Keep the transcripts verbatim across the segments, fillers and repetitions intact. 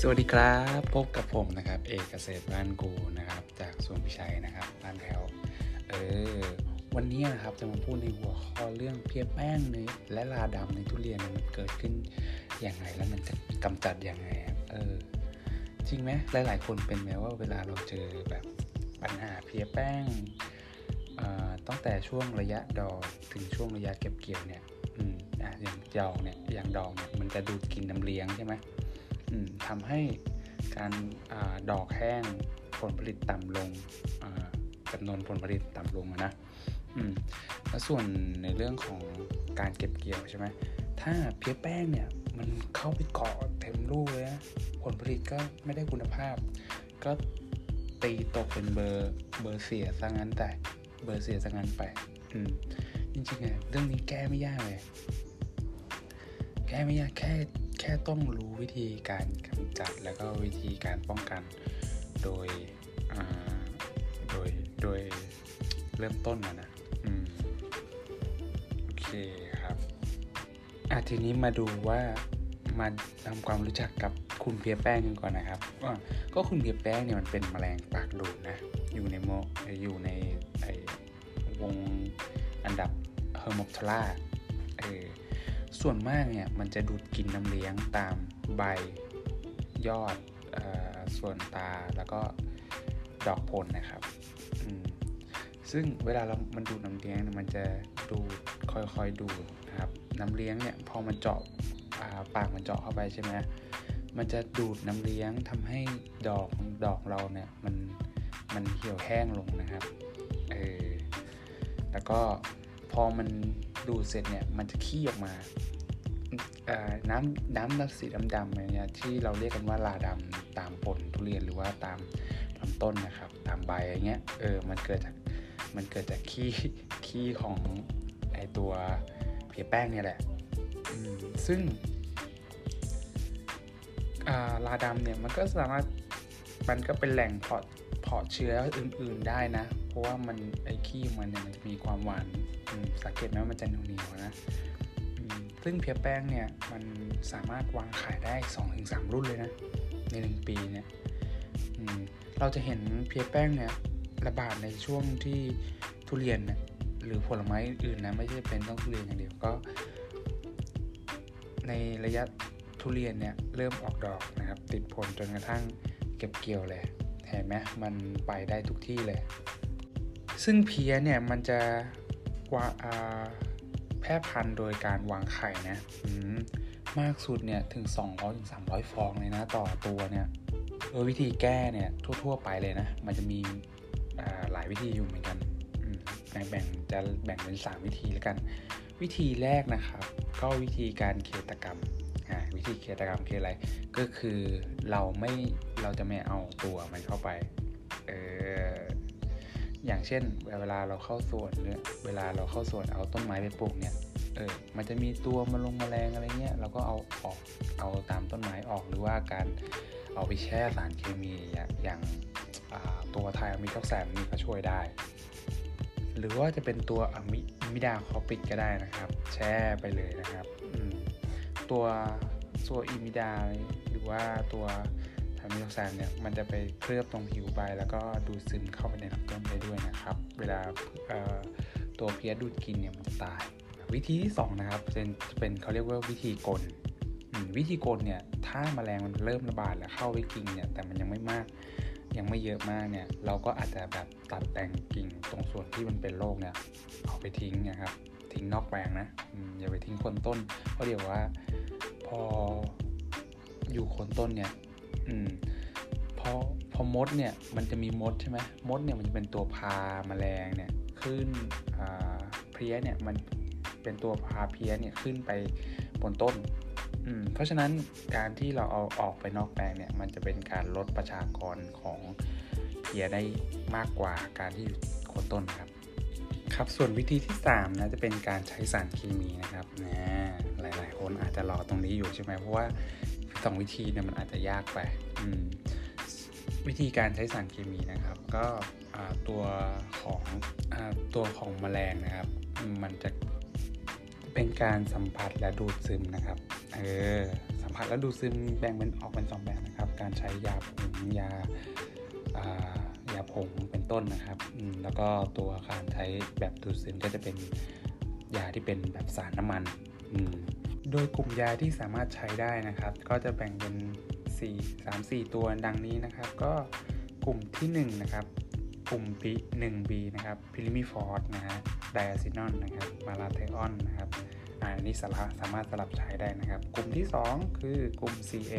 สวัสดีครับพบกับผมนะครับเอกเกษตรบ้านกูนะครับจากสวนพิชัยนะครับบ้านแถวเออวันนี้นะครับจะมาพูดในหัวข้อเรื่องเพี้ยแป้งในและลาดำในทุเรียนมันเกิดขึ้นอย่างไรและมันจะกำจัดอย่างไรเออจริงไหมหลายๆคนเป็นไหมว่าเวลาเราเจอแบบปัญหาเพี้ยแป้งตั้งแต่ช่วงระยะดอกถึงช่วงระยะเก็บเกี่ยวเนี่ยอืมอ่ะอย่างดอกเนี่ยอย่างดอกเนี่ยมันจะดูดกินน้ำเลี้ยงใช่ไหมทำให้การอาดอกแห้งผลผลิตต่ำลงจำนวนผลผลิตต่ำลงนะแล้วส่วนในเรื่องของการเก็บเกี่ยวใช่ไหมถ้าเพี้ยแป้งเนี่ยมันเข้าไปเกาะเต็มลูกเลยนะผลผลิตก็ไม่ได้คุณภาพก็ตีตกเป็นเบอร์เบอร์เสียซะงั้นแต่เบอร์เสียซะงั้นไปจริงๆเนี่ยเรื่องนี้แก้ไม่ยากเลยแค่ไม่ยากแค่แค่ต้องรู้วิธีการกำจัดแล้วก็วิธีการป้องกันโดยโดยโดยเริ่มต้นนะนะอืมโอเคครับอ่ะทีนี้มาดูว่ามาทำความรู้จักกับคุณเพี้ยแป้งกันก่อนนะครับก็คุณเพี้ยแป้งเนี่ยมันเป็นแมลงปากดูดนะอยู่ในโมอยู่ในไอวงอันดับเฮอร์โมปเทล่าเออส่วนมากเนี่ยมันจะดูดกินน้ำเลี้ยงตามใบยอดเอ่อส่วนตาแล้วก็ดอกผลนะครับอืมซึ่งเวลาเรามันดูดน้ำเลี้ยงมันจะดูดค่อยๆดูดนะครับน้ำเลี้ยงเนี่ยพอมันเจาะอ่าปากมันเจาะเข้าไปใช่ไหมมันจะดูดน้ำเลี้ยงทำให้ดอกดอกเราเนี่ยมันมันเหี่ยวแห้งลงนะครับเออแล้วก็พอมันดูดเสร็จเนี่ยมันจะขี้ออกมาน้ำน้ำน้ำสีดำๆเนี่ยที่เราเรียกกันว่าลาดำตามผลทุเรียนหรือว่าตามลำต้นนะครับตามใบอะไรเงี้ยเออมันเกิดจากมันเกิดจากขี้ขี้ของไอตัวเพี้ยแป้งเนี่ยแหละซึ่งลาดำเนี่ยมันก็สามารถมันก็เป็นแหล่งเพาะเพาะเชื้ออื่นๆได้นะเพราะว่ามันไอขี้มันเนี่ยมันจะมีความหวานสังเกตไหมว่ามันจะเหนียวๆนะซึ่งเพี้ยแป้งเนี่ยมันสามารถวางขายได้ สองถึงสาม รุ่นเลยนะในหนึ่งปีเนี่ยเราจะเห็นเพี้ยแป้งเนี่ยระบาดในช่วงที่ทุเรียนนะหรือผลไม้อื่นนะไม่ใช่เป็นต้องทุเรียนอย่างเดียวก็ในระยะทุเรียนเนี่ยเริ่มออกดอกนะครับติดผลจนกระทั่งเก็บเกี่ยวเลยเห็นไหมมันไปได้ทุกที่เลยซึ่งเพี้ยเนี่ยมันจะว่าแพร่พันธุ์โดยการวางไข่นะ ม, มากสุดเนี่ยถึง สองร้อยถึงสามร้อย ฟองเลยนะต่อตัวเนี่ยโดยวิธีแก้เนี่ยทั่วๆไปเลยนะมันจะมีหลายวิธีอยู่เหมือนกันแบ่งจะแบ่งเป็นสามวิธีแล้วกันวิธีแรกนะครับก็วิธีการเฆตกรรมวิธีเฆตกรรมคืออะไรก็คือเราไม่เราจะไม่เอาตัวมันเข้าไปเอออย่างเช่นเวลาเราเข้าสวนเนี่ยเวลาเราเข้าสวนเอาต้นไม้ไปปลูกเนี่ยเออมันจะมีตัวมาลงแมลงอะไรเงี้ยเราก็เอาออกเอาตามต้นไม้ออกหรือว่าการเอาไปแช่สารเคมีอย่างตัวไทอะมิโทแซนนี่ก็ช่วยได้หรือว่าจะเป็นตัวอะมิมิดาคอปิดก็ได้นะครับแช่ไปเลยนะครับตัวตัวอิมิดาหรือว่าตัวทามิโทแซนเนี่ยมันจะไปเคลือบตรงผิวใบแล้วก็ดูดซึมเข้าไปในลำต้นได้ด้วยนะครับเวลาตัวเพี้ยดูดกินเนี่ยมันจะตายวิธีที่สองนะครับเป็นเป็นเขาเรียกว่าวิธีกลวิธีกลเนี่ยถ้าแมลงมันเริ่มระบาดแล้วเข้าไปกินเนี่ยแต่มันยังไม่มากยังไม่เยอะมากเนี่ยเราก็อาจจะแบบตัดแต่งกิ่งตรงส่วนที่มันเป็นโรคเนี่ยเอาไปทิ้งนะครับทิ้งนอกแปลงนะอย่าไปทิ้งคนต้นเพราะเดี๋ยวว่าพออยู่คนต้นเนี่ยอืมพอพอมดเนี่ยมันจะมีมดใช่ไหมมดเนี่ยมันจะเป็นตัวพาแมลงเนี่ยขึ้นอ่าเพี้ยเนี่ยมันเป็นตัวพาเพี้ยเนี่ยขึ้นไปบนต้นอืมเพราะฉะนั้นการที่เราเอาออกไปนอกแปลงเนี่ยมันจะเป็นการลดประชากรของเพี้ยได้มากกว่าการที่อยู่คนต้นครับครับส่วนวิธีที่สามนะจะเป็นการใช้สารเคมีนะครับนะหลายๆคนอาจจะรอตรงนี้อยู่ใช่ไหมเพราะว่าสองวิธีเนี่ยมันอาจจะยากไปวิธีการใช้สารเคมีนะครับก็ตัวของตัวของแมลงนะครับมันจะเป็นการสัมผัสและดูดซึมนะครับเออสัม ผักและดูดซึมแบ่งเป็นออกเป็นสองแบบนะครับการใช้ยาผงยายาผงเป็นต้นนะครับแล้วก็ตัวการใช้แบบดูดซึมก็จะเป็นยาที่เป็นแบบสารน้ำมันโดยกลุ่มยาที่สามารถใช้ได้นะครับก็จะแบ่งเป็นสามสี่ตัวดังนี้นะครับก็กลุ่มที่หนึ่งนะครับกลุ่ม หนึ่งบี นะครับพิลิมิฟอสนะฮะไดอะซินอนนะครับมาลาเทออนนะครับอันนี้สามารถสามารถสลับใช้ได้นะครับกลุ่มที่สองคือกลุ่ม ซี เอ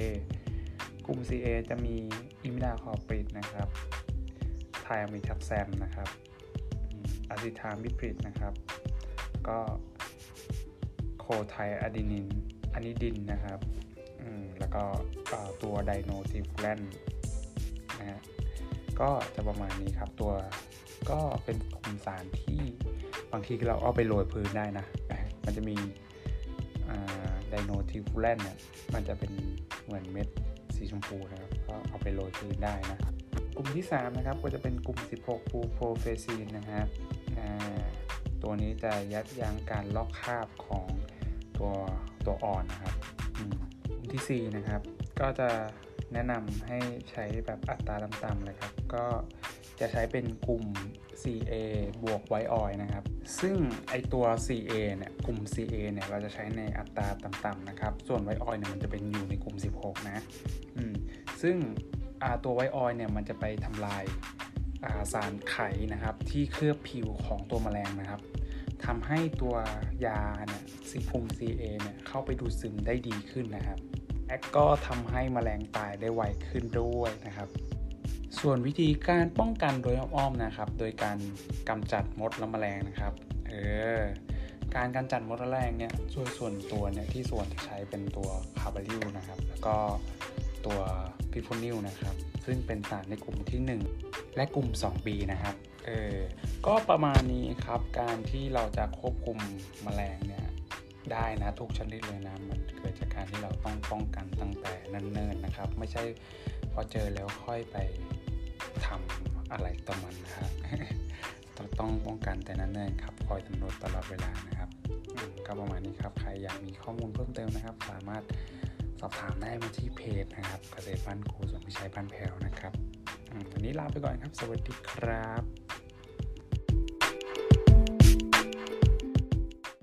กลุ่ม ซี เอ จะมีอิมิดาคอปริดนะครับไทอะมิทับแซมนะครับอะซิทามิพริดนะครับก็โคไทอะดีนินอะนิดินนะครับแล้วก็ตัวไดโนซิฟูแลนนะฮะก็จะประมาณนี้ครับตัวก็เป็นกลุ่มสารที่บางทีเราเอาไปโรยพื้นได้นะมันจะมีไดโนซิฟูแลนเนี่ยมันจะเป็นเหมือนเม็ดสีชมพูนะครับก็เอาไปโรยพื้นได้นะกลุ่มที่สามนะครับก็จะเป็นกลุ่มสิบหกบูโพรเฟซีนนะครับตัวนี้จะยับยั้งการลอกคราบของตัวตัวอ่อนนะครับกลุ่มที่สี่นะครับก็จะแนะนำให้ใช้แบบอัตราต่ำๆเลยครับก็จะใช้เป็นกลุ่ม ซี เอ บวกไวออยนะครับซึ่งไอตัว ซี เอ เนี่ยกลุ่ม ซี เอ เนี่ยเราจะใช้ในอัตราต่ำๆนะครับส่วนไวออยเนี่ยมันจะเป็นอยู่ในกลุ่มสิบหกนะอืมซึ่งตัวไวออยเนี่ยมันจะไปทำลายสารไขนะครับที่เคลือบผิวของตัวแมลงนะครับทำให้ตัวยาเนี่ยซีกลุ่ม ซี เอ เนี่ยเข้าไปดูดซึมได้ดีขึ้นนะครับและก็ทำให้แมลงตายได้ไวขึ้นด้วยนะครับส่วนวิธีการป้องกันโดยอ้อมๆนะครับโดยการกำจัดมดและแมลงนะครับเออการกำจัดมดและแมลงเนี่ยส่วนส่วนตัวเนี่ยที่ส่วนจะใช้เป็นตัวคาร์บาลิลนะครับแล้วก็ตัวพิโฟนิลนะครับซึ่งเป็นสารในกลุ่มที่หนึ่งและกลุ่ม สองบี นะครับเออก็ประมาณนี้ครับการที่เราจะควบคุมแมลงเนี่ยได้นะทุกชนิดเลยนะมันเกิดจากการที่เราต้องป้องกันตั้งแต่เนิ่นๆนะครับไม่ใช่พอเจอแล้วค่อยไปทำอะไรต่อมันนะครับ ต้องป้องกันแต่เนิ่นๆครับคอยตำรวจตลอดเวลานะครับก็ประมาณนี้ครับใครอยากมีข้อมูลเพิ่มเติมนะครับสามารถสอบถามได้มาที่เพจนะครับเกษตรบ้านครูสมพิชัยบ้านแพรวนะครับวันนี้ลาไปก่อนครับสวัสดีครับ